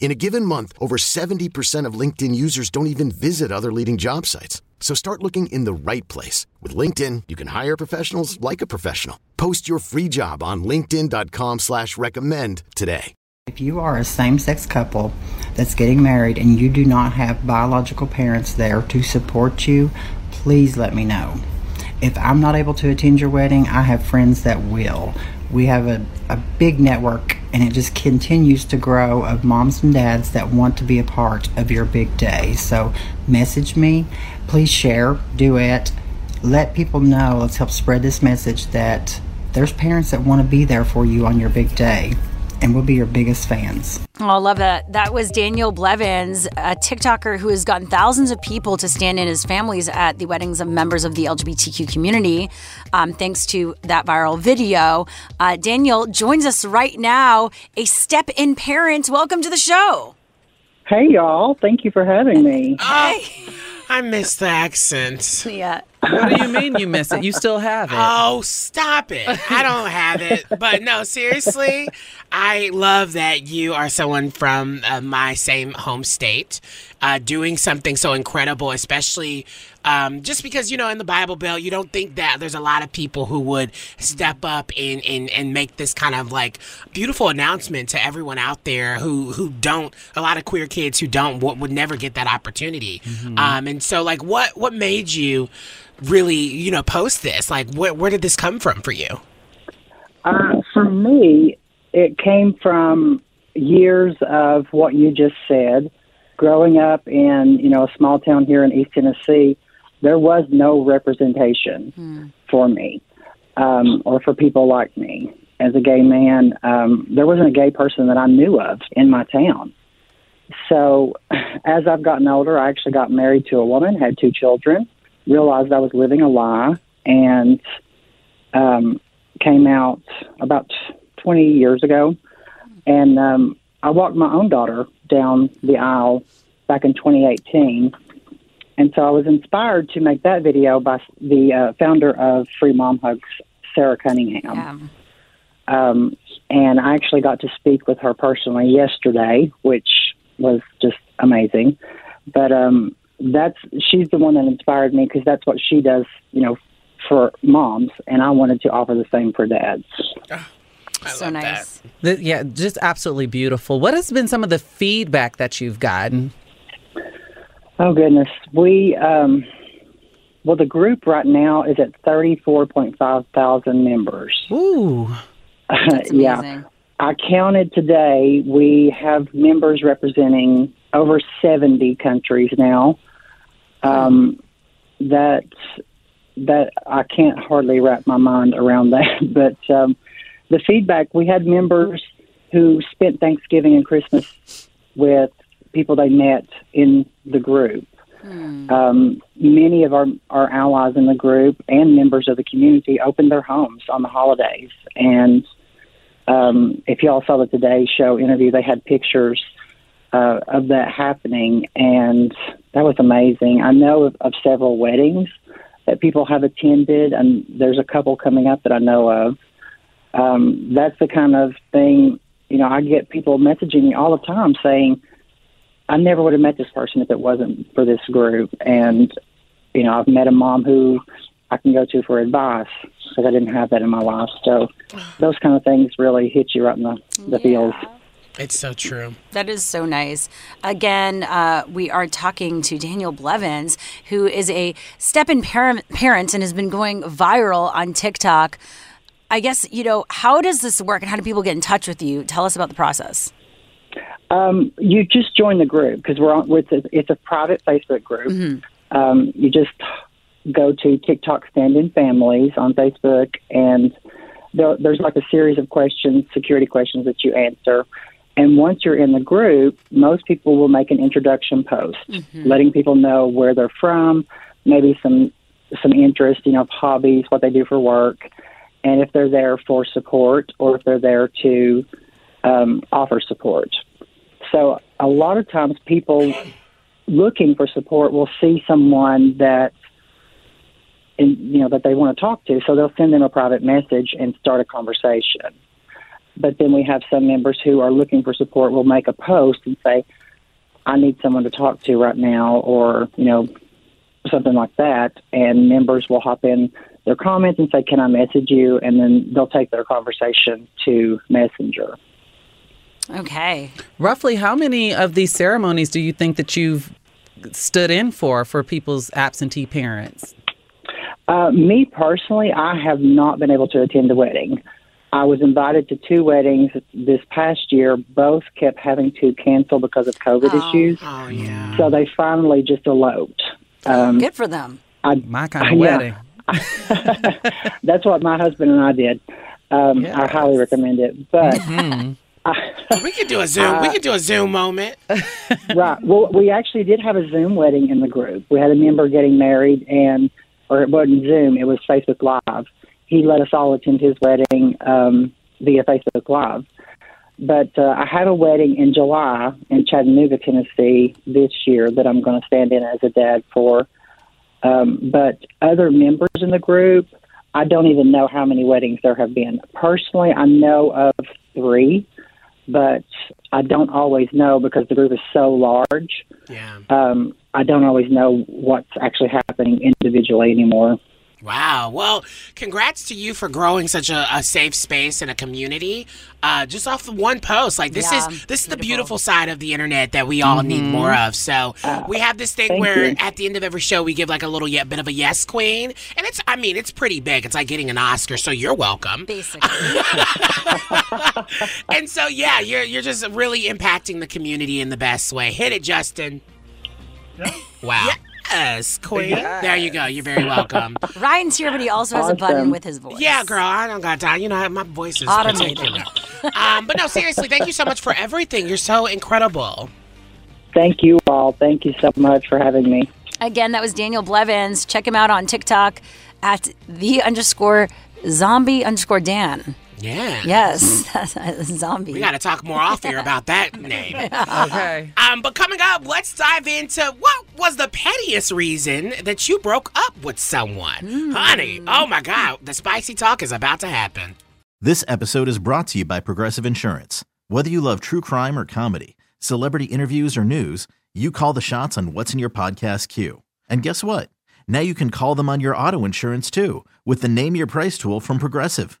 In a given month, over 70% of LinkedIn users don't even visit other leading job sites. So start looking in the right place. With LinkedIn, you can hire professionals like a professional. Post your free job on linkedin.com/recommend today. If you are a same-sex couple that's getting married and you do not have biological parents there to support you, please let me know. If I'm not able to attend your wedding, I have friends that will. We have a big network, and it just continues to grow of moms and dads that want to be a part of your big day. So message me, please share, duet, let people know. Let's help spread this message that there's parents that want to be there for you on your big day, and we'll be your biggest fans. Oh, I love that. That was Daniel Blevins, a TikToker who has gotten thousands of people to stand in his families at the weddings of members of the LGBTQ community, thanks to that viral video. Daniel joins us right now, a step-in parent. Welcome to the show. Hey, y'all. Thank you for having me. Hey. I miss the accent. Yeah. What do you mean you miss it? You still have it. Oh, stop it. I don't have it. But no, seriously, I love that you are someone from my same home state doing something so incredible, especially just because, you know, in the Bible Belt, you don't think that there's a lot of people who would step up and make this kind of like beautiful announcement to everyone out there who don't, a lot of queer kids who don't, would never get that opportunity. Mm-hmm. And so like what made you really, you know, post this? Like, where did this come from for you? For me, it came from years of what you just said. Growing up in, you know, a small town here in East Tennessee, there was no representation for me or for people like me. As a gay man, there wasn't a gay person that I knew of in my town. So as I've gotten older, I actually got married to a woman, had two children, realized I was living a lie, and came out about 20 years ago. And I walked my own daughter down the aisle back in 2018. And so I was inspired to make that video by the founder of Free Mom Hugs, Sarah Cunningham. Yeah. And I actually got to speak with her personally yesterday, which was just amazing. But she's the one that inspired me, because that's what she does, you know, for moms. And I wanted to offer the same for dads. So nice. Yeah, just absolutely beautiful. What has been some of the feedback that you've gotten? Oh, goodness. We, well, the group right now is at 34,500 members. Ooh. Yeah. I counted today. We have members representing over 70 countries now. That I can't hardly wrap my mind around that. But the feedback, we had members who spent Thanksgiving and Christmas with people they met in the group. Many of our allies in the group and members of the community opened their homes on the holidays. And if y'all saw the Today Show interview, they had pictures of that happening, and that was amazing. I know of several weddings that people have attended, and there's a couple coming up that I know of. That's the kind of thing, you know, I get people messaging me all the time saying, I never would have met this person if it wasn't for this group. And, you know, I've met a mom who I can go to for advice because I didn't have that in my life. So those kind of things really hit you right in the feels. It's so true. That is so nice. Again, we are talking to Daniel Blevins, who is a step-in parent and has been going viral on TikTok. I guess, you know, how does this work and how do people get in touch with you? Tell us about the process. You just join the group because it's a private Facebook group. Mm-hmm. You just go to TikTok Stand In Families on Facebook, and there's like a series of questions, security questions that you answer. And once you're in the group, most people will make an introduction post, mm-hmm. letting people know where they're from, maybe some interest, you know, hobbies, what they do for work, and if they're there for support or if they're there to offer support. So a lot of times people looking for support will see someone that, you know, that they want to talk to, so they'll send them a private message and start a conversation. But then we have some members who are looking for support will make a post and say, I need someone to talk to right now, or, you know, something like that, and members will hop in their comments and say, can I message you? And then they'll take their conversation to Messenger. Okay. Roughly how many of these ceremonies do you think that you've stood in for people's absentee parents? Me personally, I have not been able to attend the wedding. I was invited to 2 weddings this past year. Both kept having to cancel because of COVID issues. Oh, yeah. So they finally just eloped. Good for them. My kind of wedding. That's what my husband and I did. Yes. I highly recommend it. But mm-hmm. We could do a Zoom. We could do a Zoom moment. Right. Well, we actually did have a Zoom wedding in the group. We had a member getting married, or it wasn't Zoom. It was Facebook Live. He let us all attend his wedding via Facebook Live. But I had a wedding in July in Chattanooga, Tennessee this year that I'm going to stand in as a dad for. But other members in the group, I don't even know how many weddings there have been. Personally, I know of 3, but I don't always know because the group is so large. Yeah. I don't always know what's actually happening individually anymore. Wow. Well, congrats to you for growing such a safe space and a community just off of one post. Like, this is the beautiful side of the internet that we all mm-hmm. need more of. So we have this thing where at the end of every show we give like a little bit of a yes queen. And it's pretty big. It's like getting an Oscar. So you're welcome. Basically. And so, yeah, you're just really impacting the community in the best way. Hit it, Justin. Yep. Wow. Yeah. Yes, queen. Yes. There you go. You're very welcome. Ryan's here, but he also has a button with his voice. Yeah, girl. I don't got time. You know, my voice is particular. But no, seriously, thank you so much for everything. You're so incredible. Thank you all. Thank you so much for having me. Again, that was Daniel Blevins. Check him out on TikTok at @the_zombie_dan. Yeah. Yes. Zombie. We got to talk more off here about that name. Yeah. Okay. But coming up, let's dive into what was the pettiest reason that you broke up with someone. Honey, oh my God, the spicy talk is about to happen. This episode is brought to you by Progressive Insurance. Whether you love true crime or comedy, celebrity interviews or news, you call the shots on what's in your podcast queue. And guess what? Now you can call them on your auto insurance too with the Name Your Price tool from Progressive.